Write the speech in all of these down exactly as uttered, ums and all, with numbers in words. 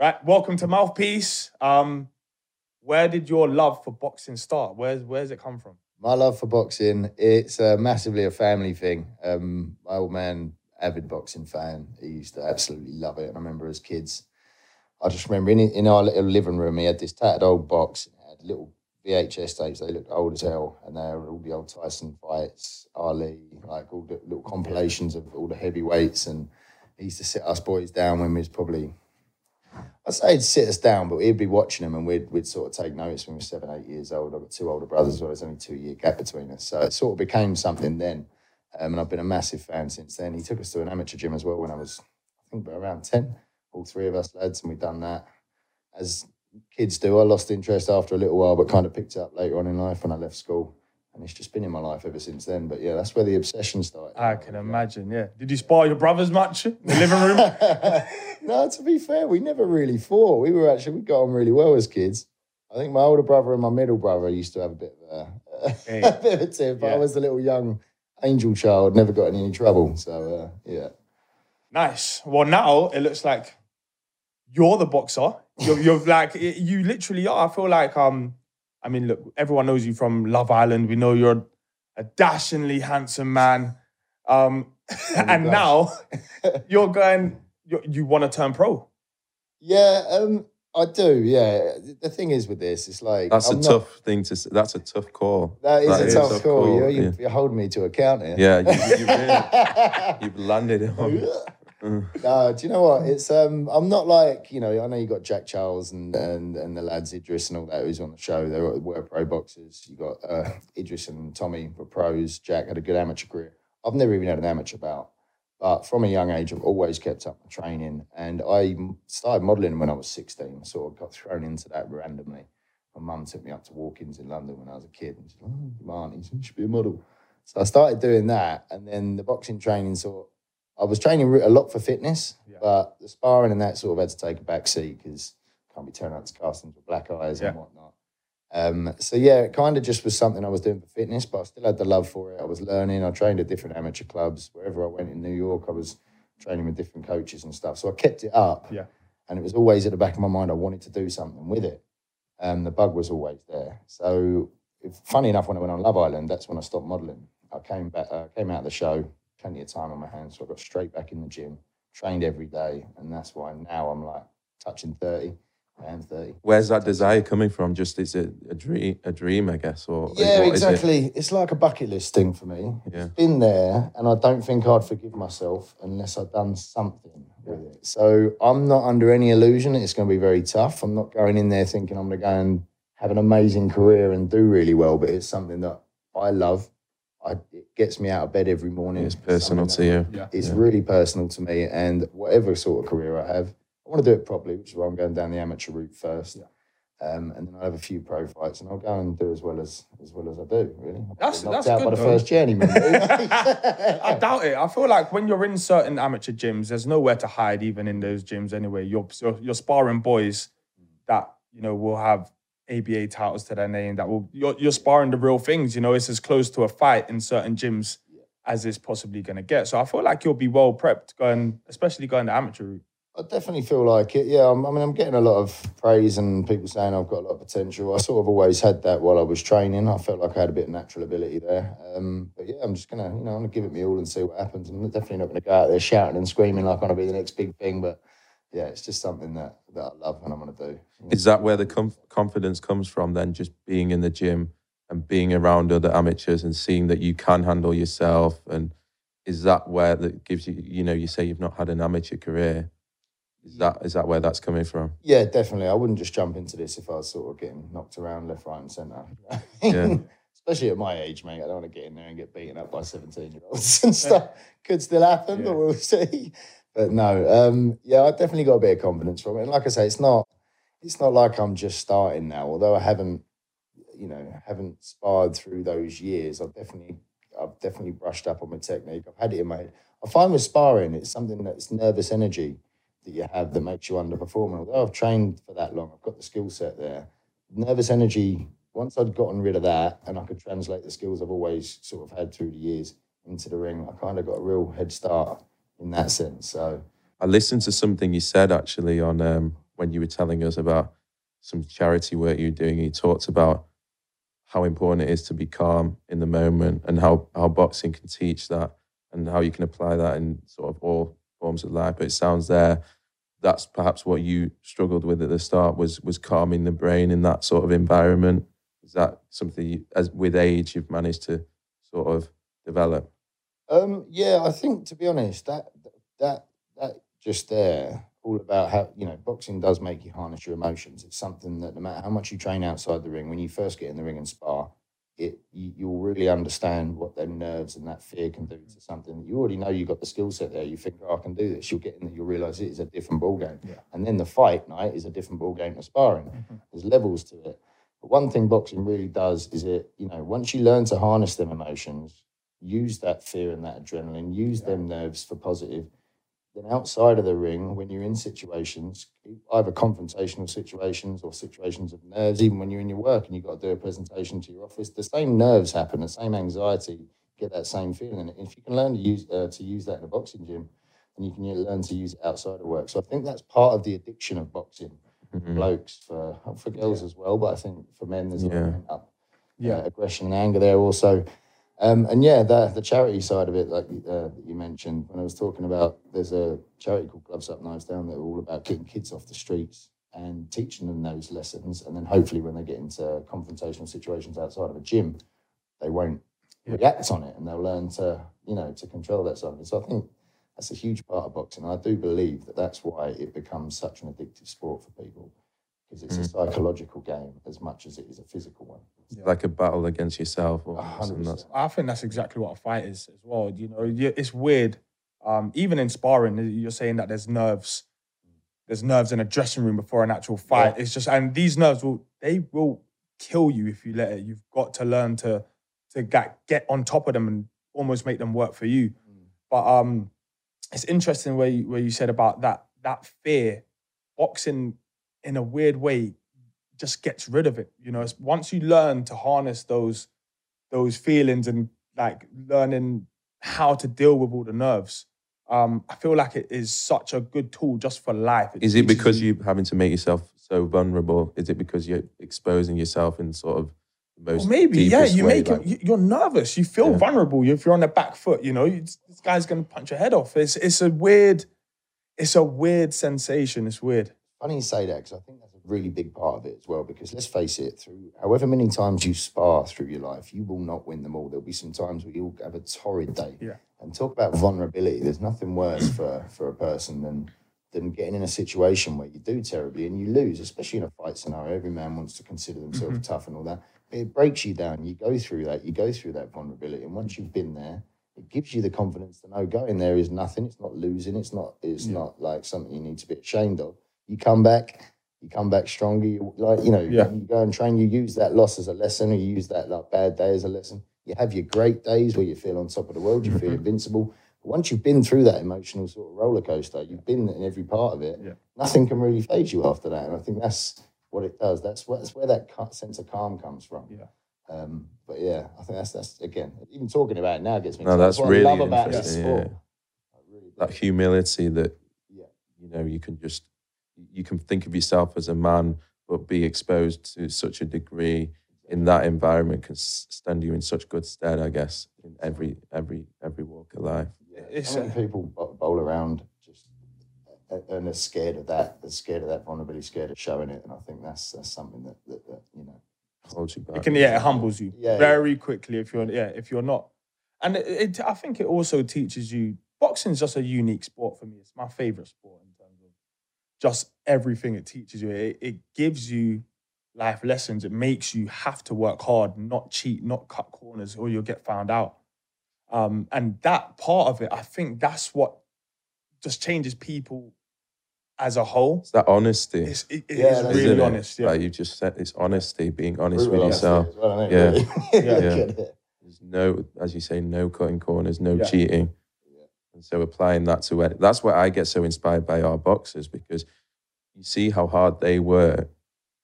Right, welcome to Mouthpiece. Um, where did your love for boxing start? Where's Where's it come from? My love for boxing, it's uh, massively a family thing. Um, my old man, avid boxing fan, he used to absolutely love it. And I remember as kids, I just remember in, in our little living room, he had this tattered old box. It had little V H S tapes. They looked old as hell, and they were all the old Tyson fights, Ali, like all the little compilations of all the heavyweights. And he used to sit us boys down when we was probably... I'd say he'd sit us down, but he'd be watching them and we'd, we'd sort of take notice when we were seven, eight years old. I've got two older brothers, well, there's only two year gap between us. So it sort of became something then. Um, and I've been a massive fan since then. He took us to an amateur gym as well when I was, I think, around ten, all three of us lads, and we'd done that. As kids do, I lost interest after a little while, but kind of picked it up later on in life when I left school. And it's just been in my life ever since then. But yeah, that's where the obsession started. I can imagine, yeah. Did you spar your brothers much in the living room? No, to be fair, we never really fought. We were actually, we got on really well as kids. I think my older brother and my middle brother used to have a bit of a, hey. a, bit of a tiff. Yeah. I was a little young angel child, never got in any trouble. So, uh, yeah. Nice. Well, now it looks like you're the boxer. You're, you're like, you literally are. I feel like... um. I mean, look, everyone knows you from Love Island. We know you're a dashingly handsome man. Um, and now you're going, you're, you want to turn pro. Yeah, um, I do, yeah. The thing is with this, it's like... That's I'm a not, tough thing to say. That's a tough call. That is that a is tough, tough call. call. You're, you're, yeah. you're holding me to account here. Yeah, you, you really, you've landed it on... No, do you know what? It's um, I'm not like, you know, I know you got Jack Charles and and, and the lads Idris and all that who's on the show. They were, were pro boxers. You got uh, Idris and Tommy were pros. Jack had a good amateur career. I've never even had an amateur bout, but from a young age, I've always kept up my training. And I started modelling when I was sixteen. I sort of got thrown into that randomly. My mum took me up to walk-ins in London when I was a kid, and she's like, "Oh, your auntie, you should be a model." So I started doing that, and then the boxing training sort of... I was training a lot for fitness, yeah. but the sparring and that sort of had to take a back seat because I can't be turning out to castings with black eyes yeah. and whatnot. Um, so, yeah, it kind of just was something I was doing for fitness, but I still had the love for it. I was learning. I trained at different amateur clubs. Wherever I went in New York, I was training with different coaches and stuff. So I kept it up, yeah. and it was always at the back of my mind I wanted to do something with it. Um, the bug was always there. So, if, funny enough, when I went on Love Island, that's when I stopped modelling. I came back, uh, came out of the show. Plenty of time on my hands, so I got straight back in the gym, trained every day, and that's why now I'm like touching thirty, I am thirty. Where's that desire coming from? Just is it a dream, a dream, I guess, or yeah, exactly. It? It's like a bucket list thing for me. Yeah. It's been there, and I don't think I'd forgive myself unless I've done something with it. So I'm not under any illusion that it's going to be very tough. I'm not going in there thinking I'm going to go and have an amazing career and do really well, but it's something that I love. I, it gets me out of bed every morning. It's personal to you. Yeah. It's yeah. really personal to me. And whatever sort of career I have, I want to do it properly, which is why I'm going down the amateur route first. Yeah. Um, and then I'll have a few pro fights and I'll go and do as well as as well as I do, really. That's, that's out good, by the though. First journeyman. I doubt it. I feel like when you're in certain amateur gyms, there's nowhere to hide even in those gyms anyway. You're, you're sparring boys that, you know, will have A B A titles to their name, that will you're, you're sparring the real things, you know. It's as close to a fight in certain gyms yeah. as it's possibly going to get. So I feel like you'll be well prepped going, especially going the amateur route. I definitely feel like it, yeah. I'm, I mean, I'm getting a lot of praise and people saying I've got a lot of potential. I sort of always had that while I was training. I felt like I had a bit of natural ability there. Um, but yeah, I'm just going to, you know, I'm going to give it me all and see what happens. I'm definitely not going to go out there shouting and screaming like I'm going to be the next big thing, but yeah, it's just something that, that I love and I'm going to do. Is that where the com confidence comes from then, just being in the gym and being around other amateurs and seeing that you can handle yourself? And is that where that gives you, you know, you say you've not had an amateur career. Is that is that where that's coming from? Yeah, definitely. I wouldn't just jump into this if I was sort of getting knocked around left, right and centre. Yeah. Especially at my age, mate. I don't want to get in there and get beaten up by seventeen-year-olds and stuff. Could still happen, yeah. but we'll see. But no, um, yeah, I definitely got a bit of confidence from it. And like I say, it's not, it's not like I'm just starting now. Although I haven't, you know, haven't sparred through those years. I've definitely, I've definitely brushed up on my technique. I've had it in my head. I find with sparring, it's something that's nervous energy that you have that makes you underperform. Although I've trained for that long, I've got the skill set there. Nervous energy. Once I'd gotten rid of that, and I could translate the skills I've always sort of had through the years into the ring, I kind of got a real head start in that sense. So I listened to something you said actually on um when you were telling us about some charity work you were doing, you talked about how important it is to be calm in the moment and how, how boxing can teach that and how you can apply that in sort of all forms of life. But it sounds there, that's perhaps what you struggled with at the start, was was calming the brain in that sort of environment. Is that something you, as with age, you've managed to sort of develop? Um, yeah, I think, to be honest, that that that just there, all about how, you know, boxing does make you harness your emotions. It's something that no matter how much you train outside the ring, when you first get in the ring and spar, it you, you'll really understand what their nerves and that fear can do to something that you already know you've got the skill set there. You think, oh, I can do this. You'll get in there, you'll realise it is a different ball game. Yeah. And then the fight night is a different ball game to sparring. Mm-hmm. There's levels to it. But one thing boxing really does is it, you know, once you learn to harness them emotions, use that fear and that adrenaline, use yeah. them nerves for positive. Then outside of the ring, when you're in situations, either confrontational situations or situations of nerves, even when you're in your work and you've got to do a presentation to your office, the same nerves happen, the same anxiety, get that same feeling. And if you can learn to use uh, to use that in a boxing gym, then you can learn to use it outside of work. So I think that's part of the addiction of boxing, mm-hmm. blokes, for, for girls yeah. as well, but I think for men there's a yeah. lot of yeah. uh, aggression and anger there also. Um, and yeah, the, the charity side of it, like uh, you mentioned, when I was talking about, there's a charity called Gloves Up, Knives Down that are all about getting kids off the streets and teaching them those lessons. And then hopefully when they get into confrontational situations outside of a gym, they won't yeah. react on it and they'll learn to, you know, to control that side of it. So I think that's a huge part of boxing. And I do believe that that's why it becomes such an addictive sport for people, because it's mm. a psychological game as much as it is a physical one. Yeah. Like a battle against yourself. Or one hundred percent. I think that's exactly what a fight is as well. You know, it's weird. Um, even in sparring, you're saying that there's nerves. There's nerves in a dressing room before an actual fight. Yeah. It's just, and these nerves will, they will kill you if you let it. You've got to learn to to get, get on top of them and almost make them work for you. Mm. But um, it's interesting where you, where you said about that that fear. Boxing, in a weird way, just gets rid of it. You know, it's, once you learn to harness those those feelings and like learning how to deal with all the nerves, um, I feel like it is such a good tool just for life. It is it because you... you're having to make yourself so vulnerable? Is it because you're exposing yourself in sort of the most well, maybe, yeah, you way, make like... it, you're nervous. You feel yeah. vulnerable if you're on the back foot. You know, you, this guy's gonna punch your head off. It's it's a weird, it's a weird sensation. It's weird. Funny you say that, because I think that's a really big part of it as well, because let's face it, through however many times you spar through your life, you will not win them all. There'll be some times where you'll have a torrid day. Yeah. And talk about vulnerability. There's nothing worse for, for a person than, than getting in a situation where you do terribly and you lose, especially in a fight scenario. Every man wants to consider themselves mm-hmm. tough and all that. But it breaks you down. You go through that. You go through that vulnerability. And once you've been there, it gives you the confidence to know going there is nothing. It's not losing. It's not, it's yeah. not like something you need to be ashamed of. You come back, you come back stronger. You, like, you know, yeah. you go and train, you use that loss as a lesson, or you use that like bad day as a lesson. You have your great days where you feel on top of the world, you feel invincible. But once you've been through that emotional sort of roller coaster, you've been in every part of it, yeah. nothing can really phase you after that. And I think that's what it does. That's where, that's where that sense of calm comes from. Yeah. Um, but yeah, I think that's, that's again, even talking about it now gets me no, that's, that's what really I love about this sport. Yeah. Really that humility that, yeah. you know, you can just, you can think of yourself as a man, but be exposed to such a degree in that environment can stand you in such good stead, I guess, in every every every walk of life. Yeah, some people bowl around just and are scared of that, they're scared of that vulnerability, scared of showing it, and I think that's that's something that, that, that you know holds you back. It can, yeah, it humbles you yeah, very yeah. quickly if you're yeah if you're not, and it, it, I think it also teaches you. Boxing's just a unique sport for me. It's my favorite sport. Just everything it teaches you. It, it gives you life lessons. It makes you have to work hard, not cheat, not cut corners, or you'll get found out. Um, and that part of it, I think that's what just changes people as a whole. It's that honesty. It's, it, it yeah, is really it? honest. Yeah. Like you just said, it's honesty, being honest Brutal with yourself. As well, yeah. Really. yeah. yeah. There's no, as you say, no cutting corners, no yeah. cheating. And so applying that to it, that's where I get so inspired by our boxers, because you see how hard they work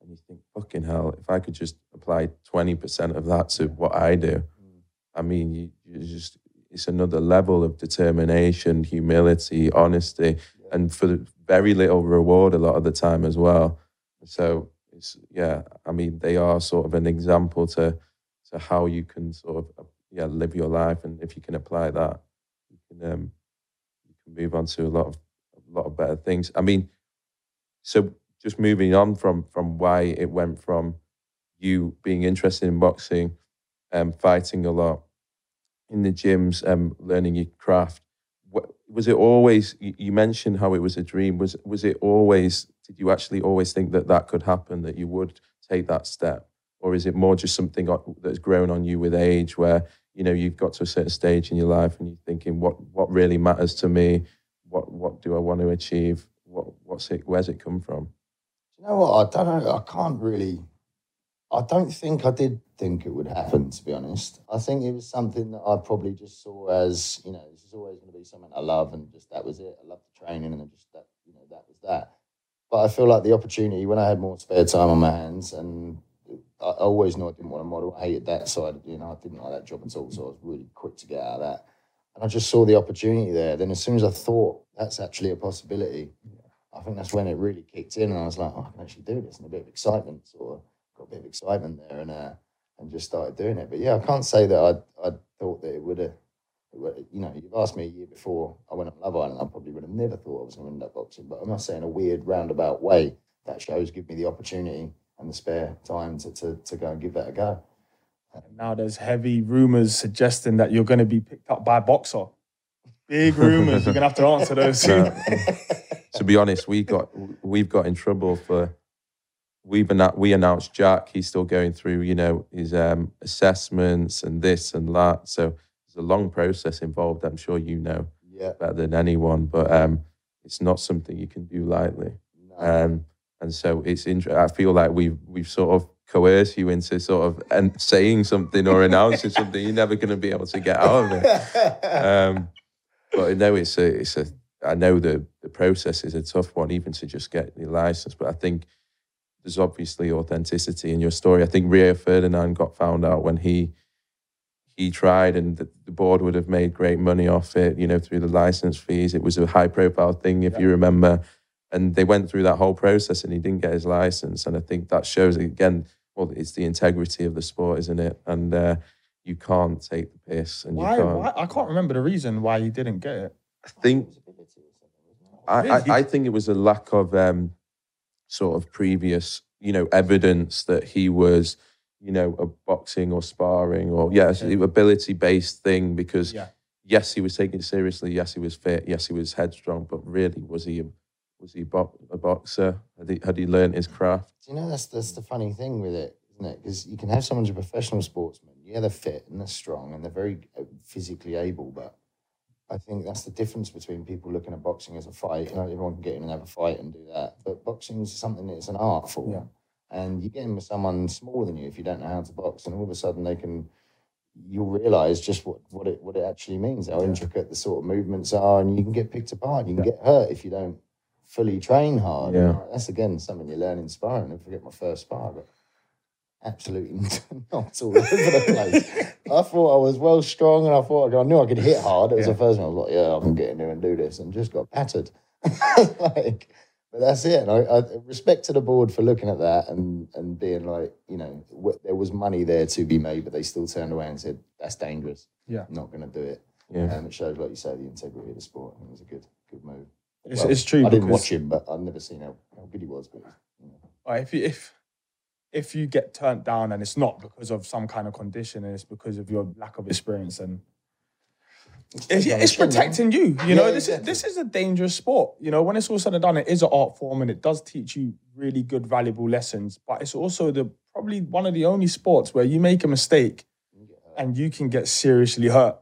and you think, fucking hell, if I could just apply twenty percent of that to what I do, mm. I mean, you, you just, it's another level of determination, humility, honesty. Yeah. and for very little reward a lot of the time as well. So it's, yeah, I mean, they are sort of an example to to how you can sort of, yeah, live your life, and if you can apply that, you can um, you can move on to a lot of a lot of better things. I mean, so just moving on from from why it went from you being interested in boxing, um, fighting a lot in the gyms, um, learning your craft. Was it always, you mentioned how it was a dream, was was it always, did you actually always think that that could happen, that you would take that step? Or is it more just something that's grown on you with age where, you know, you've got to a certain stage in your life and you're thinking, what what really matters to me? What what do I want to achieve? What what's it, where's it come from? Do you know what, I don't know, I can't really, I don't think I did think it would happen, to be honest. I think it was something that I probably just saw as, you know, this is always going to be something I love, and just that was it. I loved the training, and just that, you know, that was that. But I feel like the opportunity, when I had more spare time on my hands, and I always knew I didn't want to model. I hated that side, you know, I didn't like that job at all, so I was really quick to get out of that. And I just saw the opportunity there. Then as soon as I thought, that's actually a possibility, I think that's when it really kicked in, and I was like, oh, I can actually do this, and a bit of excitement sort of. Got a bit of excitement there, and uh, and just started doing it. But yeah, I can't say that I I thought that it would have, you know, you've asked me a year before I went on Love Island, I probably would have never thought I was going to end up boxing. But I must say, in a weird roundabout way, that show's give me the opportunity and the spare time to, to, to go and give that a go. Now there's heavy rumours suggesting that you're going to be picked up by a boxer. Big rumours. You're going to have to answer those soon. No. To be honest, we got, we've got in trouble for... We've announced, we announced Jack. He's still going through, you know, his um, assessments and this and that. So there's a long process involved. I'm sure you know yeah. better than anyone, but um, it's not something you can do lightly. No. Um, and so it's interesting. I feel like we've we've sort of coerced you into sort of and saying something or announcing something you're never going to be able to get out of it. Um, but no, it's a it's a. I know the the process is a tough one, even to just get the license. But I think there's obviously authenticity in your story. I think Rio Ferdinand got found out when he he tried, and the, the board would have made great money off it, you know, through the license fees. It was a high-profile thing, if yeah. you remember. And they went through that whole process, and he didn't get his license. And I think that shows, again, well, it's the integrity of the sport, isn't it? And uh, you can't take the piss. And why, you can't. Why? I can't remember the reason why he didn't get it. I think, I, I, I think it was a lack of... Um, sort of previous, you know, evidence that he was, you know, a boxing or sparring or, yeah, okay. ability-based thing because, yeah. yes, he was taken seriously, yes, he was fit, yes, he was headstrong, but really, was he a, was he bo a boxer? Had he, had he learned his craft? You know, that's, that's the funny thing with it, isn't it? Because you can have someone who's a professional sportsman, yeah, they're fit and they're strong and they're very physically able, but I think that's the difference between people looking at boxing as a fight. You know, everyone can get in and have a fight and do that. But boxing is something that's an art form. Yeah. And you get in with someone smaller than you if you don't know how to box, and all of a sudden they can, you'll realise just what, what, it, what it actually means, how yeah. intricate the sort of movements are, and you can get picked apart. You can yeah. get hurt if you don't fully train hard. Yeah. Like, that's, again, something you learn in sparring. I never forget my first spar, but absolutely not all over the place. I thought I was well strong, and I thought I knew I could hit hard. It was yeah. the first one I was like, yeah, I can get in there and do this, and just got battered. Like, but that's it. And I, I respect to the board for looking at that and, and being like, you know, there was money there to be made, but they still turned away and said, that's dangerous. Yeah. I'm not going to do it. Yeah. And um, it shows, like you say, the integrity of the sport. I mean, it was a good, good move. It's, well, it's true. I didn't watch him, but I've never seen how, how good he was. But, you know. Right, if, if If you get turned down and it's not because of some kind of condition, and it's because of your lack of experience, and it's, it's protecting you, you know, yeah, this exactly. is this is a dangerous sport. You know, when it's all said and done, it is an art form, and it does teach you really good, valuable lessons. But it's also the probably one of the only sports where you make a mistake and you can get seriously hurt.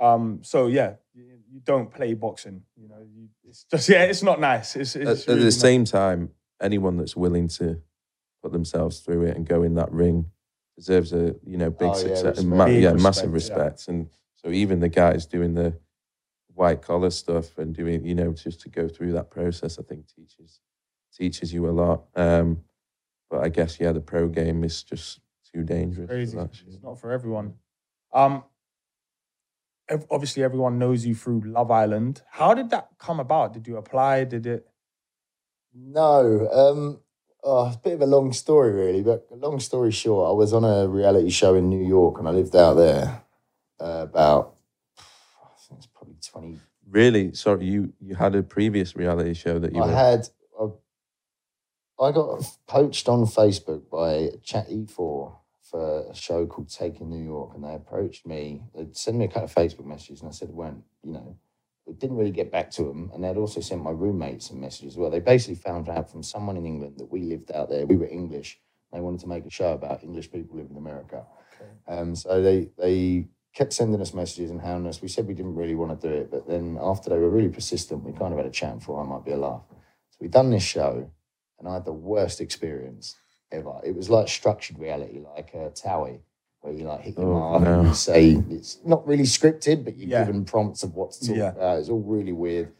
Um, so yeah, you don't play boxing. You know, you, it's just yeah, it's not nice. It's, it's at, really at the nice. same time, anyone that's willing to put themselves through it and go in that ring deserves a you know big oh, success yeah, and ma big yeah respect, massive respect yeah. And so even the guys doing the white collar stuff and doing you know just to go through that process, I think teaches teaches you a lot. Um but I guess yeah the pro game is just too dangerous. It's, crazy. It's not for everyone. Um obviously everyone knows you through Love Island. How did that come about? Did you apply? Did it? No. Um, oh, it's a bit of a long story, really. But long story short, I was on a reality show in New York and I lived out there uh, about, I think it's probably twenty. Really? Sorry, you, you had a previous reality show that you I were... had... I got poached on Facebook by Chatty four for a show called Take in New York, and they approached me. They'd send me a couple of Facebook messages, and I said, well, you know, it didn't really get back to them. And they'd also sent my roommates some messages as well. They basically found out from someone in England that we lived out there. We were English. They wanted to make a show about English people living in America. Okay. Um, so they, they kept sending us messages and hounding us. We said we didn't really want to do it, but then after they were really persistent, we kind of had a chat and thought, I might be a laugh. So we'd done this show. And I had the worst experience ever. It was like structured reality, like a uh, Towie, where you like hit your oh, mark no. and you say, it's not really scripted, but you're yeah. given prompts of what to talk yeah. about. It's all really weird.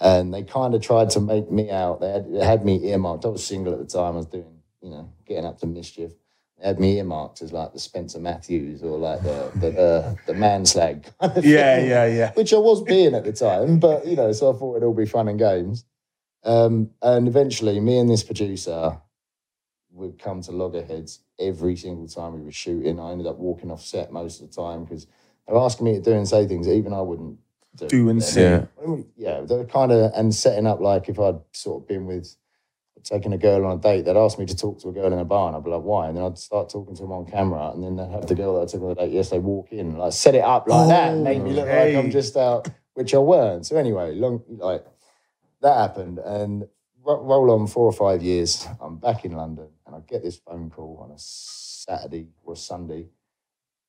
And they kind of tried to make me out. They had, they had me earmarked. I was single at the time. I was doing, you know, getting up to mischief. They had me earmarked as like the Spencer Matthews or like the the, the, the manslag kind of yeah, thing. Yeah, yeah, yeah. Which I was being at the time, but, you know, so I thought it'd all be fun and games. Um, and eventually me and this producer would come to loggerheads every single time we were shooting. I ended up walking off set most of the time because they were asking me to do and say things that even I wouldn't do. Do and say. Yeah, they were kind of, and setting up like if I'd sort of been with, taking a girl on a date, they'd ask me to talk to a girl in a bar and I'd be like, why? And then I'd start talking to them on camera and then they'd have the girl that I took on the date yesterday walk in and like set it up like oh, that and made me look hey. like I'm just out, which I weren't. So anyway, long like... that happened, and roll on four or five years, I'm back in London, and I get this phone call on a Saturday or a Sunday,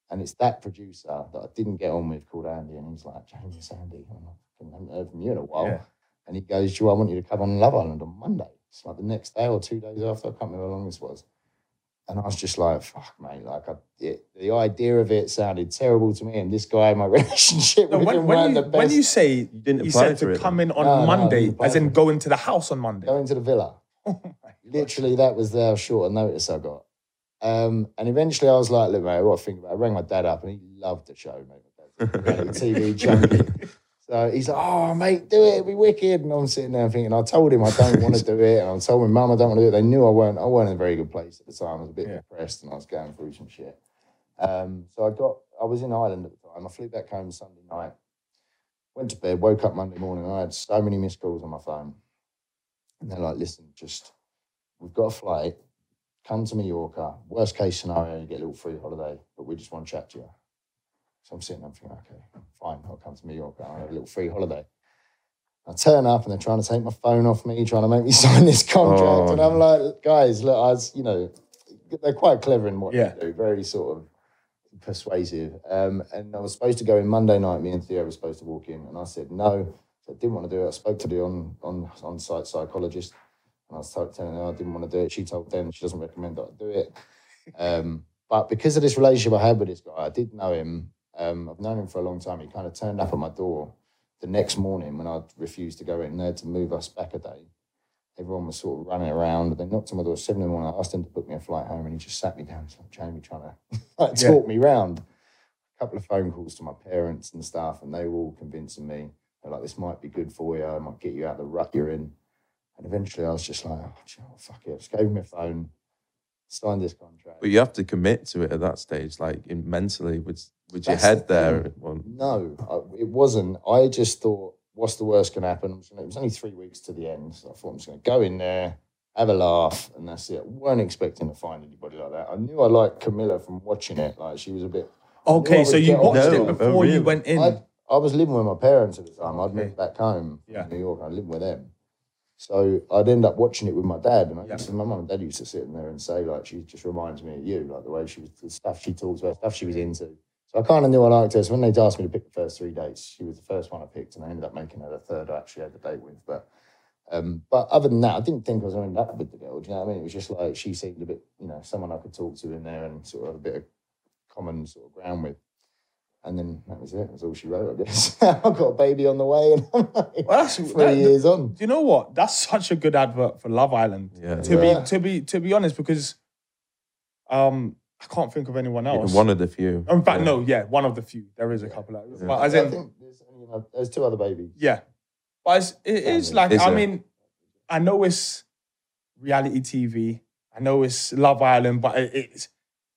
and it's that producer that I didn't get on with called Andy, and he's like, James, it's Andy, I haven't heard from you in a while. Yeah. And he goes, do you, I want you to come on Love Island on Monday. It's like the next day or two days after, I can't remember how long this was. And I was just like, fuck, mate, like, I, it, the idea of it sounded terrible to me, and this guy, my relationship no, with when, him when weren't you, the best. When you say you, didn't you said to it, come in on no, Monday, no, as in go into the house on Monday? Go into the villa. Oh literally, that was the short notice I got. Um, and eventually I was like, look, mate, what I think about it. I rang my dad up, and he loved the show, mate. T V junkie. So he's like, oh, mate, do it, it'll be wicked. And I'm sitting there thinking, I told him I don't want to do it. And I told my mum I don't want to do it. They knew I weren't, I weren't in a very good place at the time. I was a bit yeah. depressed and I was going through some shit. Um, so I got, I was in Ireland at the time. I flew back home Sunday night, went to bed, woke up Monday morning. And I had so many missed calls on my phone. And they're like, listen, just, we've got a flight, come to Mallorca. Worst case scenario, you get a little free holiday, but we just want to chat to you. So I'm sitting there thinking, okay, fine, I'll come to New York. I'll have a little free holiday. I turn up and they're trying to take my phone off me, trying to make me sign this contract. Oh, and I'm like, guys, look, I was, you know, they're quite clever in what yeah. they do, very sort of persuasive. Um, and I was supposed to go in Monday night. Me and Theo were supposed to walk in. And I said, no, I didn't want to do it. I spoke to the on, on, on-site psychologist. And I was telling her I didn't want to do it. She told them she doesn't recommend that I do it. Um, but because of this relationship I had with this guy, I did know him. Um, I've known him for a long time. He kind of turned up at my door the next morning when I refused to go in there to move us back a day. Everyone was sort of running around. They knocked on my door at seven in the morning. I asked him to book me a flight home, and he just sat me down. He's like, Jamie, trying to like, talk yeah. me round. A couple of phone calls to my parents and stuff, and they were all convincing me. They're like, this might be good for you. I might get you out of the rut you're in. And eventually I was just like, oh, you know, fuck it. I just gave him a phone, signed this contract. But you have to commit to it at that stage, like in mentally, with with your head there. No, I, it wasn't. I just thought, what's the worst can happen? It was only three weeks to the end, so I thought I'm just going to go in there, have a laugh, and that's it. I weren't expecting to find anybody like that. I knew I liked Camilla from watching it. Like she was a bit. Okay, so you watched it before oh, really? you went in. I, I was living with my parents at the time. I'd okay. moved back home, yeah, New York. I lived with them. So I'd end up watching it with my dad, and I yeah. used to, my mum and dad used to sit in there and say, like, she just reminds me of you, like the way she was, the stuff she talked about, stuff she was into. So I kind of knew I liked her. So when they'd asked me to pick the first three dates, she was the first one I picked, and I ended up making her the third I actually had the date with. But um, but other than that, I didn't think I was going to end up with the girl, do you know what I mean? It was just like she seemed a bit, you know, someone I could talk to in there and sort of have a bit of common sort of ground with. And then that was it. That's all she wrote, I guess. I've got a baby on the way, and I'm like, well, that's, three that, years on. Do you know what? That's such a good advert for Love Island. Yeah. To yeah. be to be to be honest, because um, I can't think of anyone else. Yeah, one of the few. In fact, yeah. no, yeah, one of the few. There is a couple of yeah. But as in, I think there's, you know, there's two other babies. Yeah. But it's, it is yeah, like, is I it? mean, I know it's reality T V. I know it's Love Island, but it, it's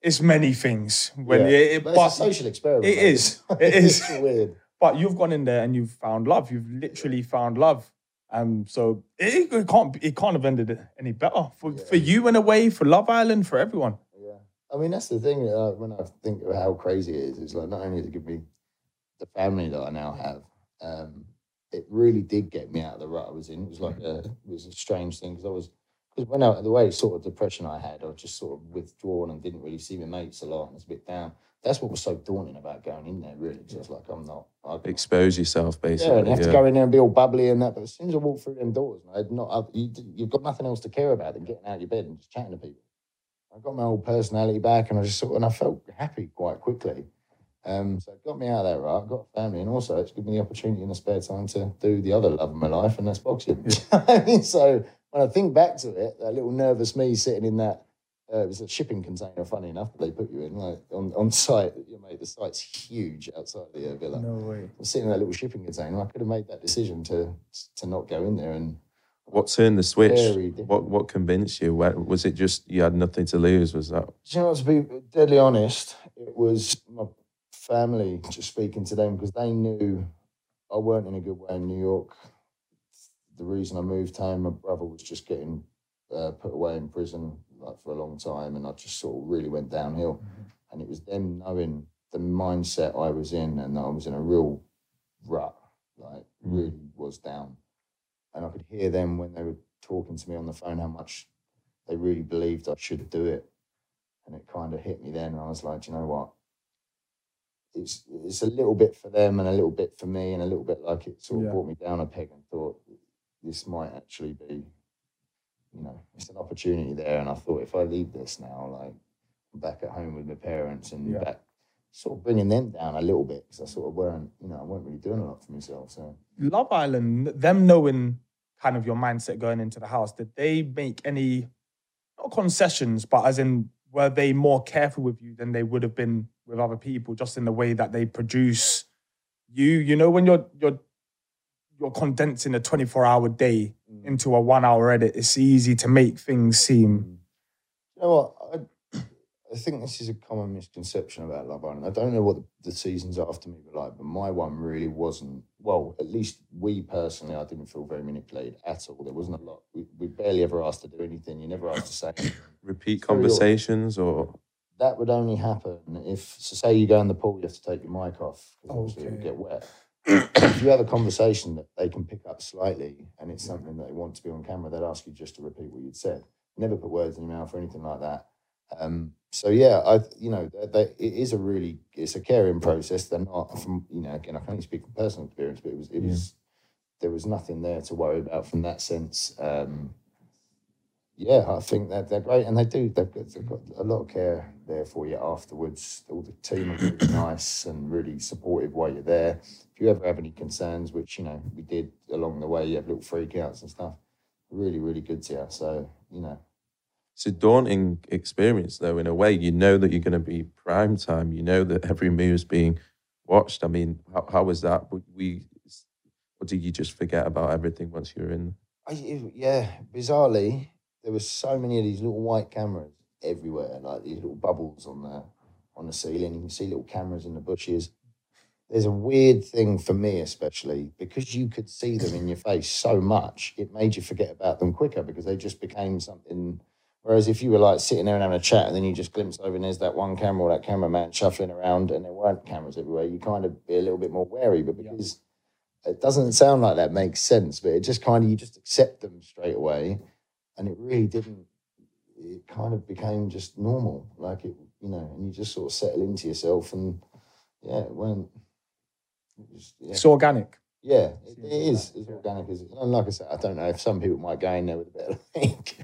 it's many things. When yeah. it, it, but but it's a social experiment. It is. It is. It's weird. But you've gone in there and you've found love. You've literally found love. Um, so it, it can't it can't have ended any better for, yeah. for you in a way, for Love Island, for everyone. Yeah, I mean that's the thing. Uh, when I think of how crazy it is, it's like not only did it give me the family that I now have, um, it really did get me out of the rut I was in. It was like a it was a strange thing because I was because when I, the way sort of depression I had, I was just sort of withdrawn and didn't really see my mates a lot. And I was a bit down. That's what was so daunting about going in there, really. Just like, I'm not... I Expose yourself, basically. Yeah, and you have yeah. to go in there and be all bubbly and that. But as soon as I walked through them doors, I had not, I, you, you've got nothing else to care about than getting out of your bed and just chatting to people. I got my old personality back and I just sort of... And I felt happy quite quickly. Um, so it got me out of that, right? I got family. And also, it's given me the opportunity in the spare time to do the other love of my life, and that's boxing. Yeah. So when I think back to it, that little nervous me sitting in that... Uh, it was a shipping container, funny enough, that they put you in, like, on, on site. You know, mate, the site's huge outside the uh, villa. No way. I'm sitting in that little shipping container. I could have made that decision to to not go in there. And what turned the switch? What what convinced you? Was it just you had nothing to lose? Was that? You know, to be deadly honest, it was my family just speaking to them because they knew I weren't in a good way in New York. The reason I moved home, my brother was just getting uh, put away in prison. Like for a long time, and I just sort of really went downhill. Mm-hmm. And it was them knowing the mindset I was in, and I was in a real rut, like mm-hmm. really was down. And I could hear them when they were talking to me on the phone how much they really believed I should do it. And it kind of hit me then, and I was like, do you know what? It's it's a little bit for them and a little bit for me, and a little bit like it sort of yeah. brought me down a peg and thought, this might actually be, you know, it's an opportunity there. And I thought, if I leave this now, like, I'm back at home with my parents and yeah. back, sort of bringing them down a little bit because I sort of weren't, you know, I weren't really doing a lot for myself. So Love Island, them knowing kind of your mindset going into the house, did they make any, not concessions, but as in, were they more careful with you than they would have been with other people just in the way that they produce you? You know, when you're, you're, you're condensing a twenty-four hour day mm. into a one hour edit, it's easy to make things seem... You know what? I, I think this is a common misconception about Love Island. I don't know what the, the seasons after me were like, but my one really wasn't... Well, at least we personally, I didn't feel very manipulated at all. There wasn't a lot. We, we barely ever asked to do anything. You never asked to say... Repeat it's conversations or... That would only happen if... So say you go in the pool, you have to take your mic off because obviously okay. you get wet. If you have a conversation that they can pick up slightly and it's something that they want to be on camera, they'd ask you just to repeat what you'd said. Never put words in your mouth or anything like that. Um, so, yeah, I, you know, they, they, it is a really, it's a caring process. They're not from, you know, again, I can only speak from personal experience, but it was, it yeah. was, there was nothing there to worry about from that sense. Um, yeah, I think that they're great. And they do, they've got, they've got a lot of care there for you afterwards. All the team are really nice and really supportive while you're there. If you ever have any concerns, which, you know, we did along the way, you have little freakouts and stuff. Really, really good to you. So, you know. It's a daunting experience, though, in a way. You know that you're going to be prime time. You know that every move's being watched. I mean, how, how was that? We, or did you just forget about everything once you were in? I, yeah, bizarrely, there were so many of these little white cameras everywhere, like these little bubbles on the, on the ceiling. You can see little cameras in the bushes. There's a weird thing for me, especially, because you could see them in your face so much, it made you forget about them quicker because they just became something. Whereas if you were like sitting there and having a chat and then you just glimpse over and there's that one camera or that cameraman shuffling around and there weren't cameras everywhere, you kind of be a little bit more wary. But because yeah. it doesn't sound like that makes sense, but it just kind of, you just accept them straight away. And it really didn't, it kind of became just normal. Like, it, you know, and you just sort of settle into yourself and yeah, it weren't. It's, yeah. it's organic. Yeah, it, it is. It's organic. As, and like I said, I don't know if some people might go in there with a bit of like,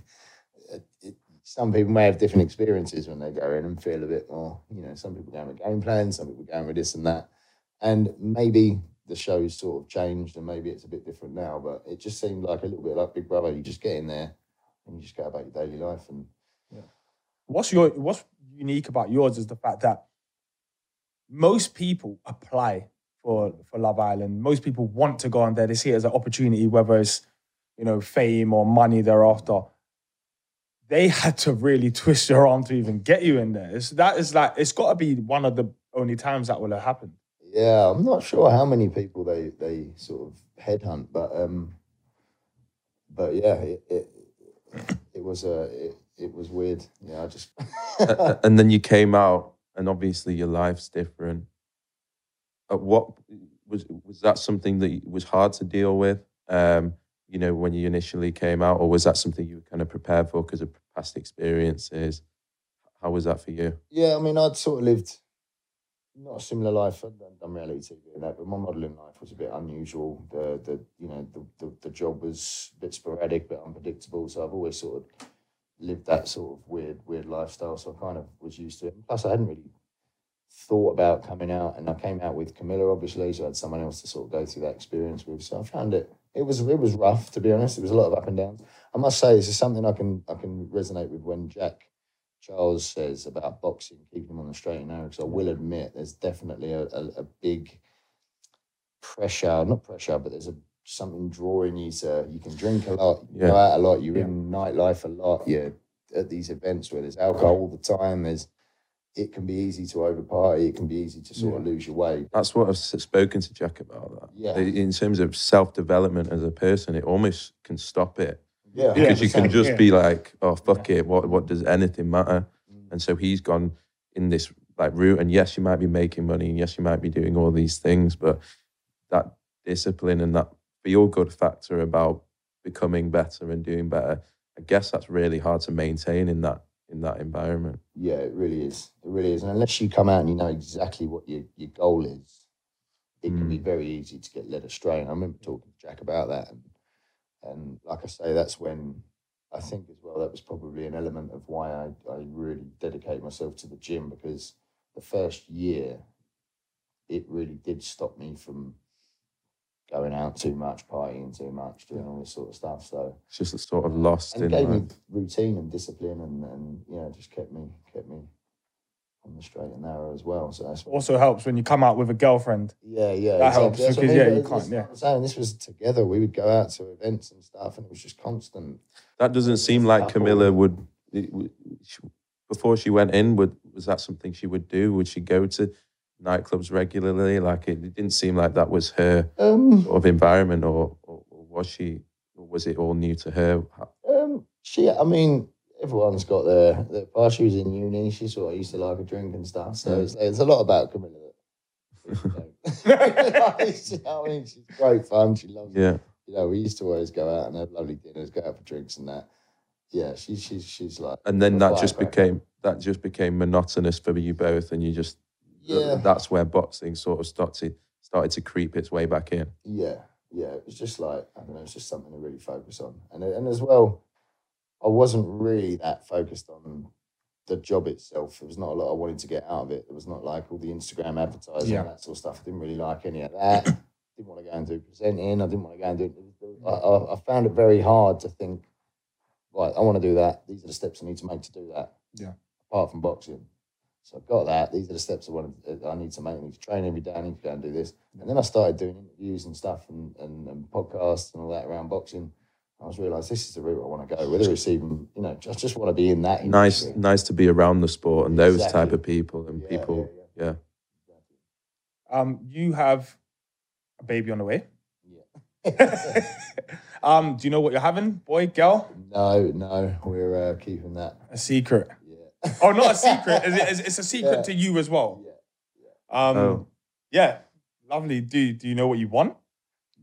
it, it, some people may have different experiences when they go in and feel a bit more, you know, some people go in with game plans, some people go in with this and that. And maybe the show's sort of changed and maybe it's a bit different now, but it just seemed like a little bit like Big Brother. You just get in there and you just go about your daily life. And yeah. What's your, what's unique about yours is the fact that most people apply for, for Love Island. Most people want to go on there. They see it as an opportunity, whether it's, you know, fame or money thereafter. They had to really twist your arm to even get you in there. It's, that is like, it's got to be one of the only times that will have happened. Yeah, I'm not sure how many people they they sort of headhunt, but um, but yeah, it it, it was a it, it was weird. Yeah, I just and then you came out, and obviously your life's different. At what was was that something that was hard to deal with? Um, you know, when you initially came out, or was that something you were kind of prepared for because of past experiences? How was that for you? Yeah, I mean, I'd sort of lived. Not a similar life. I've done reality T V and that, but my modelling life was a bit unusual. The the you know the, the the job was a bit sporadic, but unpredictable. So I've always sort of lived that sort of weird weird lifestyle. So I kind of was used to it. Plus, I hadn't really thought about coming out, and I came out with Camilla, obviously. So I had someone else to sort of go through that experience with. So I found it it was it was rough, to be honest. It was a lot of up and downs. I must say, this is something I can I can resonate with when Jack Charles says about boxing, keeping him on the straight and narrow, because I will admit there's definitely a, a, a big pressure, not pressure, but there's a something drawing you to, you can drink a lot, you yeah. go out a lot, you're yeah. in nightlife a lot, you're at these events where there's alcohol all the time, there's, it can be easy to over-party, it can be easy to sort yeah. of lose your way. That's what I've spoken to Jack about, that. Yeah. In terms of self-development as a person, it almost can stop it. Yeah, because yeah, you can just yeah. be like, oh, fuck yeah. it, what what does anything matter? Mm. And so he's gone in this like route, and yes, you might be making money, and yes, you might be doing all these things, but that discipline and that feel-good factor about becoming better and doing better, I guess that's really hard to maintain in that in that environment. Yeah, it really is. It really is. And unless you come out and you know exactly what your, your goal is, it mm. can be very easy to get led astray. And I remember talking to Jack about that, and And like I say, that's when I think as well, that was probably an element of why I, I really dedicate myself to the gym, because the first year, it really did stop me from going out too much, partying too much, doing all this sort of stuff. So it's just a sort of lost. And it gave me routine and discipline, and, and you know, just kept me kept me on the straight and narrow as well. So that's also helps when you come out with a girlfriend. Yeah, yeah. That helps because, I mean, yeah, you can't, yeah. saying, this was together. We would go out to events and stuff, and it was just constant. That doesn't seem like Camilla would, before she went in, would was that something she would do? Would she go to nightclubs regularly? Like, it, it didn't seem like that was her um, sort of environment, or, or, or was she, or was it all new to her? Um, she, I mean... Everyone's got their, their bar. She was in uni. She sort of used to like a drink and stuff. So it's, it's a lot about Camilla. I mean, she's great fun. She loves yeah. it. You know, we used to always go out and have lovely dinners, go out for drinks and that. Yeah, she, she, she's like... And then that just became that just became monotonous for you both, and you just... Yeah. That's where boxing sort of started, started to creep its way back in. Yeah, yeah. It was just like, I don't know, it's just something to really focus on. And And as well... I wasn't really that focused on the job itself. There was not a lot I wanted to get out of it. It was not like all the Instagram advertising yeah. and that sort of stuff. I didn't really like any of that. I didn't want to go and do presenting. I didn't want to go and do... I, I found it very hard to think, right, I want to do that. These are the steps I need to make to do that. Yeah. Apart from boxing. So I've got that. These are the steps I wanted, I need to make. I need to train every day. I need to go and do this. And then I started doing interviews and stuff and, and, and podcasts and all that around boxing. I was realised this is the route I want to go. Whether it's even, you know, I just, just want to be in that industry. Nice, nice to be around the sport and exactly. those type of people and yeah, people. Yeah. yeah. yeah. Exactly. Um, you have a baby on the way. Yeah. um, do you know what you're having, boy, girl? No, no, we're uh, keeping that a secret. Yeah. Oh, not a secret. It's, it's a secret yeah. to you as well. Yeah. yeah. Um. Oh. Yeah. Lovely. Do Do you know what you want?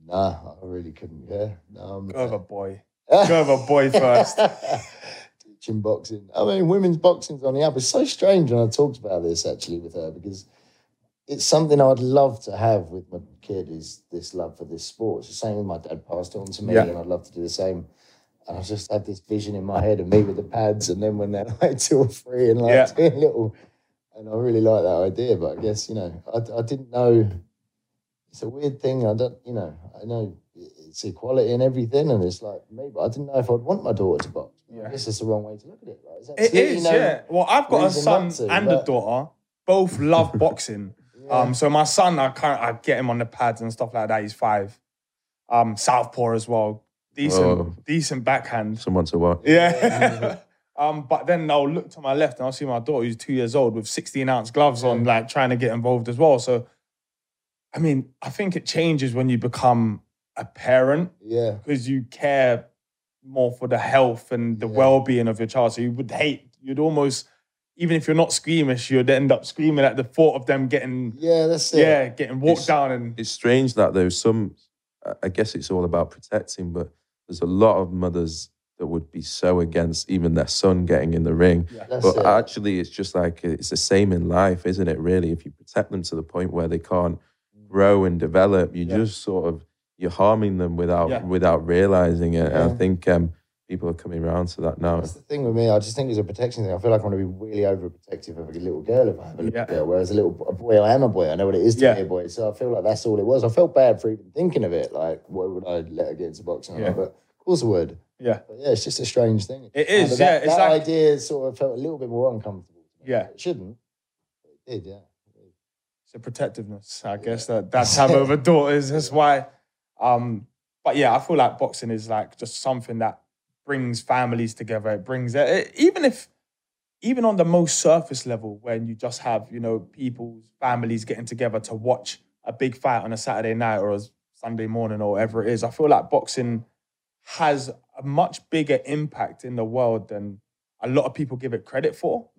Nah, I really couldn't. Yeah, no, I'm go have a boy. Go have a boy first. Teaching boxing. I mean, women's boxing's on the up. It's so strange, and I talked about this actually with her, because it's something I'd love to have with my kid. Is this love for this sport? It's the same. My dad passed it on to me, yeah. and I'd love to do the same. And I just had this vision in my head of me with the pads, and then when they're like two or three, and like yeah. doing little, and I really like that idea. But I guess you know, I I didn't know. It's a weird thing. I don't, you know, I know it's equality and everything, and it's like, maybe I didn't know if I'd want my daughter to box. Yeah. I guess it's the wrong way to look at it. Like, It is, no yeah. Well, I've got a son to, and but... a daughter. Both love boxing. Yeah. Um, so my son, I can't, I get him on the pads and stuff like that. He's five. Um, Southpaw as well. Decent, Whoa. decent backhand. Someone to watch. Yeah. um, but then I'll look to my left and I'll see my daughter, who's two years old, with sixteen ounce gloves yeah. on, like trying to get involved as well. So, I mean, I think it changes when you become a parent. Yeah. Because you care more for the health and the yeah. well-being of your child. So you would hate, you'd almost, even if you're not squeamish, you'd end up screaming at the thought of them getting... Yeah, that's it. Yeah, getting walked it's, down and... It's strange that though, some... I guess it's all about protecting, but there's a lot of mothers that would be so against even their son getting in the ring. Yeah, but it. actually, it's just like, it's the same in life, isn't it, really? If you protect them to the point where they can't grow and develop, you yeah. just sort of... You're harming them without yeah. without realising it. Yeah. And I think um, people are coming around to that now. That's the thing with me. I just think it's a protection thing. I feel like I'm going to be really overprotective of a little girl if I have a little yeah. girl, whereas a little a boy, I am a boy. I know what it is to yeah. be a boy. So I feel like that's all it was. I felt bad for even thinking of it. Like, why would I let her get into boxing? Yeah. But of course I would. Yeah. But yeah, it's just a strange thing. It is, but that, yeah. That like... idea sort of felt a little bit more uncomfortable. Yeah. It shouldn't. It did, yeah. It's a protectiveness, I yeah. guess, that that's have over daughters. That's why... Um, but yeah, I feel like boxing is like just something that brings families together. It brings it, even if, even on the most surface level, when you just have, you know, people's families getting together to watch a big fight on a Saturday night or a Sunday morning or whatever it is. I feel like boxing has a much bigger impact in the world than a lot of people give it credit for.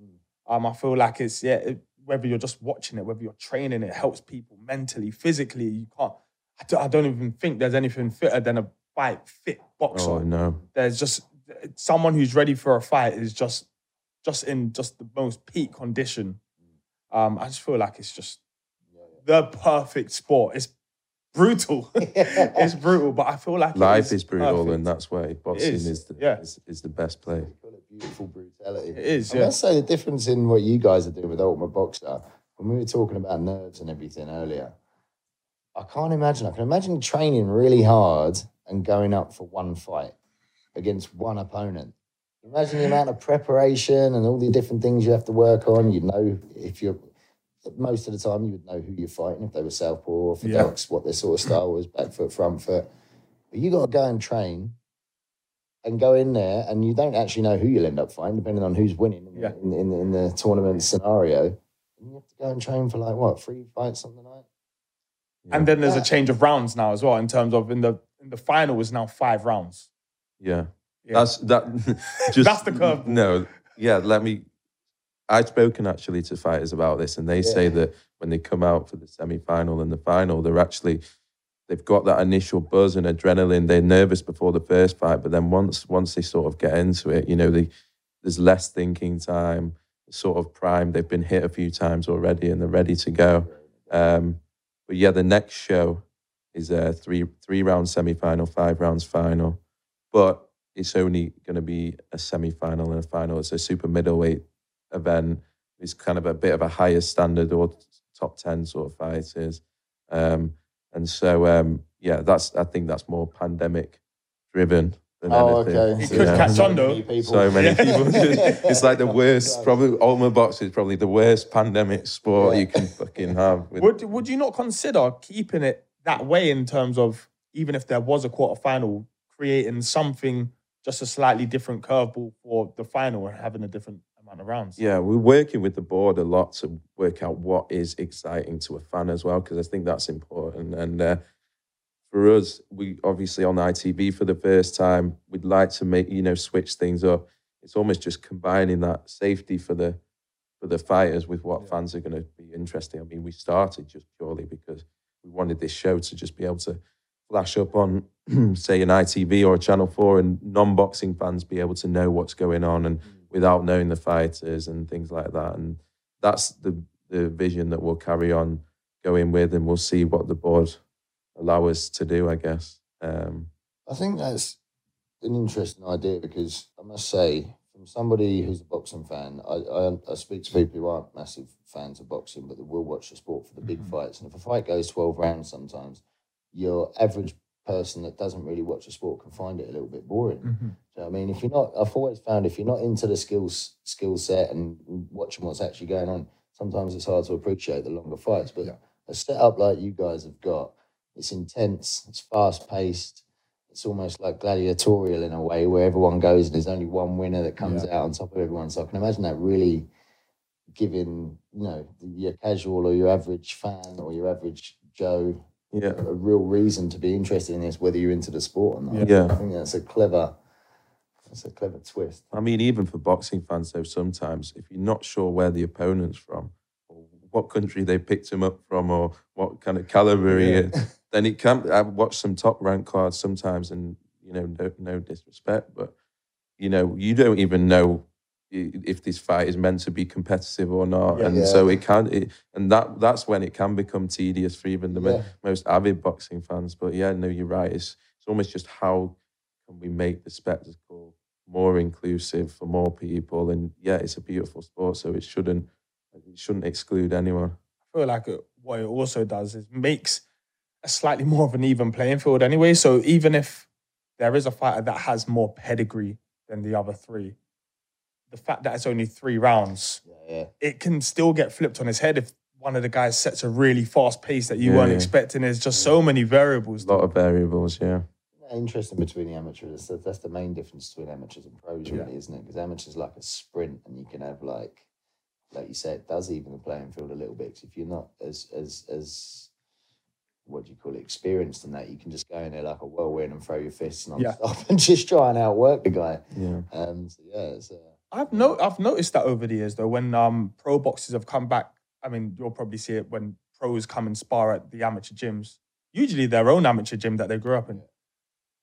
Um, I feel like it's, yeah, it, whether you're just watching it, whether you're training, it helps people mentally, physically. You can't. I don't even think there's anything fitter than a fight fit boxer. Oh, no. There's just someone who's ready for a fight is just just in just the most peak condition. Um, I just feel like it's just the perfect sport. It's brutal. It's brutal, but I feel like life is, is brutal, perfect. And that's why boxing is. Is, the, yeah. is is the best play. Beautiful brutality. It is. Yeah. I must say the difference in what you guys are doing with Ultimate Boxer. When we were talking about nerds and everything earlier. I can't imagine. I can imagine training really hard and going up for one fight against one opponent. Imagine the amount of preparation and all the different things you have to work on. You know, if you're most of the time, you would know who you're fighting if they were southpaw or if yeah. that's what their sort of style was, back foot, front foot. But you got to go and train and go in there, and you don't actually know who you'll end up fighting, depending on who's winning yeah. in, in, in the tournament scenario. And you have to go and train for like what three fights on the night. Yeah. And then there's a change of rounds now as well. In terms of in the in the final is now five rounds. Yeah, yeah. that's that. Just, that's the curve. No, yeah. Let me. I've spoken actually to fighters about this, and they yeah. say that when they come out for the semi-final and the final, they're actually they've got that initial buzz and adrenaline. They're nervous before the first fight, but then once once they sort of get into it, you know, they, there's less thinking time, sort of primed. They've been hit a few times already, and they're ready to go. Um, But yeah, the next show is a three three round semi final, five rounds final, but it's only going to be a semi final and a final. It's a super middleweight event. It's kind of a bit of a higher standard or top ten sort of fighters, um, and so um, yeah, that's I think that's more pandemic driven than oh, anything. Oh, okay. It could yeah. catch on though. So many people. It's like the worst. Probably Ultimate Boxing is probably the worst pandemic sport yeah. you can fucking have. With... Would Would you not consider keeping it that way in terms of even if there was a quarterfinal, creating something just a slightly different curveball for the final and having a different amount of rounds? Yeah, we're working with the board a lot to work out what is exciting to a fan as well, because I think that's important and. Uh, For us, we obviously on I T V for the first time, we'd like to make, you know, switch things up. It's almost just combining that safety for the for the fighters with what yeah. fans are going to be interesting. I mean, we started just purely because we wanted this show to just be able to flash up on, say, an I T V or a Channel four and non-boxing fans be able to know what's going on and mm-hmm. without knowing the fighters and things like that. And that's the, the vision that we'll carry on going with, and we'll see what the board... allow us to do, I guess. Um, I think that's an interesting idea because I must say, from somebody who's a boxing fan, I, I, I speak to people who aren't massive fans of boxing, but they will watch the sport for the big mm-hmm. fights. And if a fight goes twelve rounds sometimes, your average person that doesn't really watch the sport can find it a little bit boring. Mm-hmm. So, I mean, if you're not, I've always found if you're not into the skills skill set and watching what's actually going on, sometimes it's hard to appreciate the longer fights. But yeah. a setup like you guys have got, it's intense, it's fast paced, it's almost like gladiatorial in a way, where everyone goes and there's only one winner that comes yeah. out on top of everyone. So I can imagine that really giving, you know, your casual or your average fan or your average Joe yeah. a real reason to be interested in this, whether you're into the sport or not. Yeah. I think that's a clever, that's a clever twist. I mean, even for boxing fans, though, sometimes if you're not sure where the opponent's from, or what country they picked him up from, or what kind of caliber yeah. he is, then it can. I've watched some top rank cards sometimes, and you know, no, no disrespect, but you know, you don't even know if this fight is meant to be competitive or not, yeah, and yeah. so it can, it, and that that's when it can become tedious for even the yeah. most avid boxing fans. But yeah, no, you're right. It's it's almost just how can we make the spectacle more inclusive for more people, and yeah, it's a beautiful sport, so it shouldn't it shouldn't exclude anyone. I feel like it, what it also does is makes a slightly more of an even playing field anyway. So even if there is a fighter that has more pedigree than the other three, the fact that it's only three rounds, yeah, yeah. it can still get flipped on his head if one of the guys sets a really fast pace that you yeah, weren't yeah. expecting. There's just yeah. so many variables. A lot of variables, yeah. Interesting between the amateurs. That's the main difference between amateurs and pros, really, yeah. isn't it? Because amateurs like a sprint, and you can have, like, like you say, it does even the playing field a little bit. Cause if you're not as, as, as, what do you call it, experienced in that, you can just go in there like a whirlwind and throw your fists non stop yeah. and just try and outwork the guy. Yeah. Um, so yeah, it's, uh, I've no, I've noticed that over the years, though, when um pro boxers have come back. I mean, you'll probably see it when pros come and spar at the amateur gyms, usually their own amateur gym that they grew up in.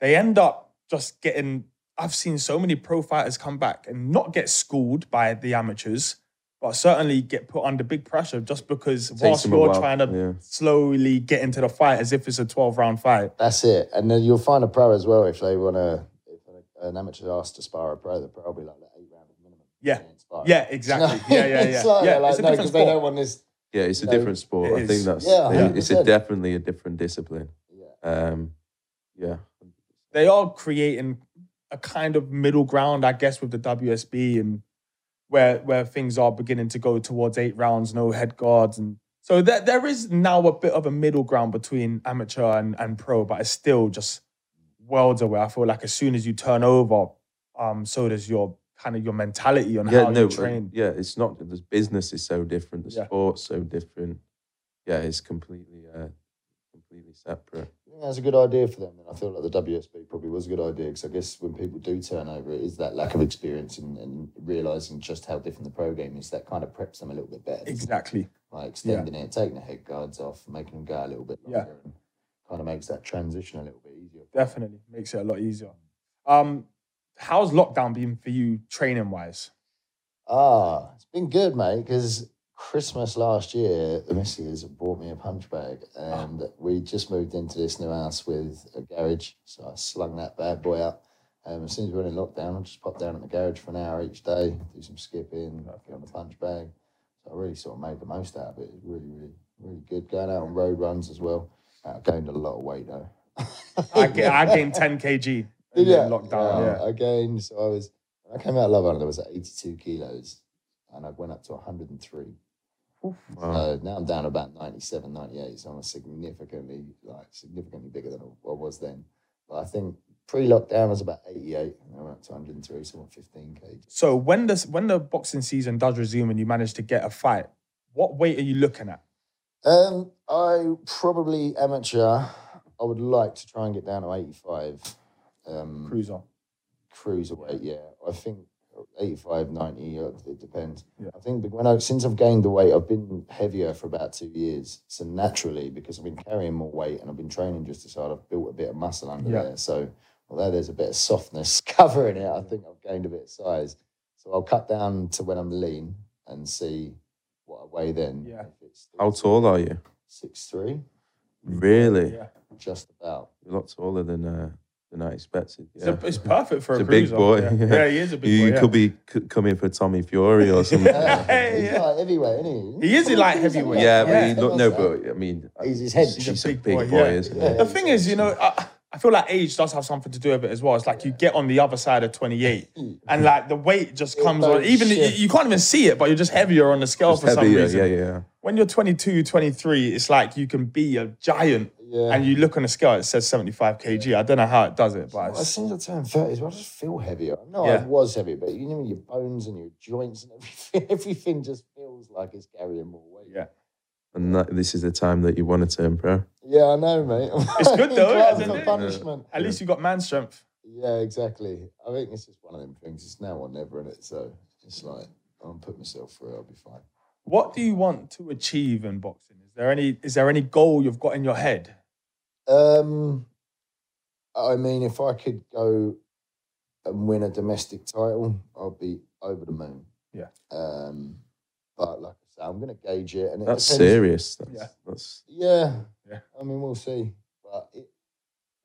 They end up just getting, I've seen so many pro fighters come back and not get schooled by the amateurs, but certainly get put under big pressure just because whilst you're trying to yeah. slowly get into the fight as if it's a twelve round fight. That's it. And then you'll find a pro as well, if they want to, if an amateur asks to spar a pro, they're probably like that eight round minimum. Yeah. Yeah, exactly. Yeah, yeah, yeah. It's like, yeah, like, it's a no, different sport. They don't want this, yeah, it's a know, different sport. I think that's, yeah, yeah, it's a definitely a different discipline. Yeah. Um, yeah. They are creating a kind of middle ground, I guess, with the W S B, and where where things are beginning to go towards eight rounds, no head guards. And so there, there is now a bit of a middle ground between amateur and, and pro, but it's still just worlds away. I feel like as soon as you turn over, um, so does your kind of your mentality on yeah, how no, you train. Uh, yeah, it's not, the business is so different, the yeah. sport's so different. Yeah, it's completely uh, completely separate. That's a good idea for them, and I feel like the W S B probably was a good idea, because I guess when people do turn over, it is that lack of experience and, and realising just how different the pro game is that kind of preps them a little bit better. Exactly. Like extending yeah. it, taking the head guards off, making them go a little bit longer, yeah. and kind of makes that transition a little bit easier. Definitely. Makes it a lot easier. Um, how's lockdown been for you training-wise? Ah, it's been good, mate, because Christmas last year, the missus bought me a punch bag, and oh. we just moved into this new house with a garage, so I slung that bad boy up. Um, as soon as we were in lockdown, I just popped down at the garage for an hour each day, do some skipping, get on the punch bag. So I really sort of made the most out of it. It was really, really, really good. Going out on road runs as well. I gained a lot of weight, though. I, gained, I gained ten kilograms in yeah. lockdown. Yeah, yeah. I gained, so I was, when I came out of Love Island, I was at eighty-two kilos, and I went up to one hundred and three. Wow. So now I'm down about ninety-seven, ninety-eight, so I'm significantly, like, significantly bigger than I was then. But I think pre-lockdown was about eighty-eight, and I went up to one hundred and three, so I'm fifteen kilograms. So when, this, when the boxing season does resume and you manage to get a fight, what weight are you looking at? Um, I probably, amateur, I would like to try and get down to eighty-five. Um, Cruiser. Cruiserweight, yeah. I think eighty-five, ninety, it depends. Yeah. I think when I, since I've gained the weight, I've been heavier for about two years. So naturally, because I've been carrying more weight and I've been training just as hard, I've built a bit of muscle under yeah. there. So although there's a bit of softness covering it, I think I've gained a bit of size. So I'll cut down to when I'm lean and see what I weigh then. Yeah. How tall are you? six three. Really? Yeah. Just about. You're a lot taller than... Uh... than I expected. Yeah. It's, a, it's perfect for it's a, a big boy. Yeah. Yeah. yeah, he is a big you, boy. You yeah. could be coming for Tommy Fury or something. yeah. He's like heavyweight, isn't he? He is like heavyweight. Yeah, yeah. But he, no, no, but I mean, he's his head. He's, he's a big, a big boy, boy yeah. isn't yeah. he? The thing is, you know, I, I feel like age does have something to do with it as well. It's like yeah. you get on the other side of twenty-eight and like the weight just comes on. Even you, you can't even see it, but you're just heavier on the scale just for heavier, some reason. Yeah, yeah, yeah. When you're twenty-two, twenty-three, it's like you can be a giant yeah. and you look on the scale, it says seventy-five kilograms. Yeah. I don't know how it does it, but... Well, as soon as I turn thirty, I just feel heavier. No, yeah. I was heavy, but you know your bones and your joints and everything, everything just feels like it's carrying more weight. Yeah. And that, this is the time that you want to turn pro. Yeah, I know, mate. It's good though, isn't it? Punishment. At least you got man strength. Yeah, exactly. I think it's just one of them things. It's now or never, in it. So it's like I'll put myself through. I'll be fine. What do you want to achieve in boxing? Is there any? Is there any goal you've got in your head? Um, I mean, if I could go and win a domestic title, I'd be over the moon. Yeah. Um, but like. So I'm going to gauge it. And it that's depends. Serious. That's, yeah. That's... yeah. Yeah. I mean, we'll see. But it,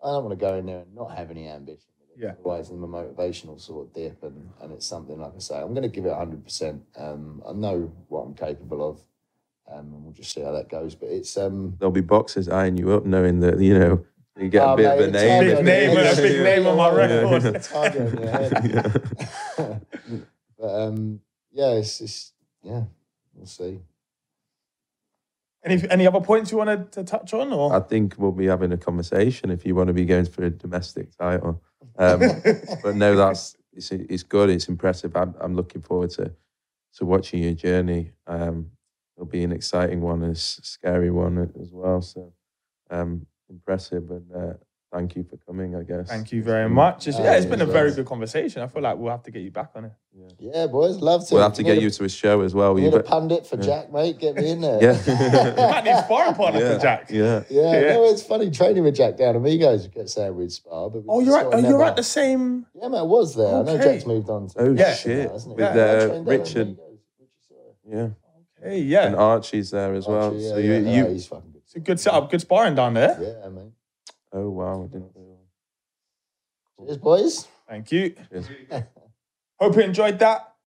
I don't want to go in there and not have any ambition. With it. Yeah. Otherwise, I'm a motivational sort of dip. And, and it's something, like I say, I'm going to give it one hundred percent. Um, I know what I'm capable of. Um, and we'll just see how that goes. But it's... Um, there'll be boxers eyeing you up knowing that, you know, you get oh, a bit mate, of a name. A big name and a big name on my record. Yeah. It's hard on your head. Yeah. But, um, yeah, it's... it's yeah. We'll see. Any any other points you wanted to touch on? Or I think we'll be having a conversation if you want to be going for a domestic title. Um, but no, that's it's it's good. It's impressive. I'm I'm looking forward to to watching your journey. Um, it'll be an exciting one, a scary one as well. So um, impressive, and uh, thank you for coming. I guess. Thank you very much. It's, yeah, it's been a very good conversation. I feel like we'll have to get you back on it. Yeah, yeah boys, love to. We'll have to get a, you to a show as well. We need a pundit for yeah. Jack, mate. Get me in there. Yeah, man, he's sparring partner yeah. for Jack. Yeah, yeah. yeah. No, it's funny training with Jack down Amigos. You get saying we'd spar, but we oh, you're at, oh, you're at the same. Yeah, man, I was there. Okay. I know Jack's moved on. To oh yeah. shit, now, hasn't he? With yeah. uh, Richard. Yeah. Okay. Yeah. And Archie's there as Archie, well. Yeah, so yeah, you, no, you, he's fucking good. It's a good setup. Good sparring down there. Yeah, man. Oh wow, I didn't do that. Cheers, boys. Thank you. Cheers. Hope you enjoyed that.